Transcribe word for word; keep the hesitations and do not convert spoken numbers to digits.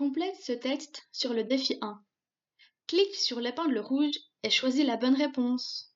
Complète ce texte sur le défi un. Clique sur l'épingle rouge et choisis la bonne réponse.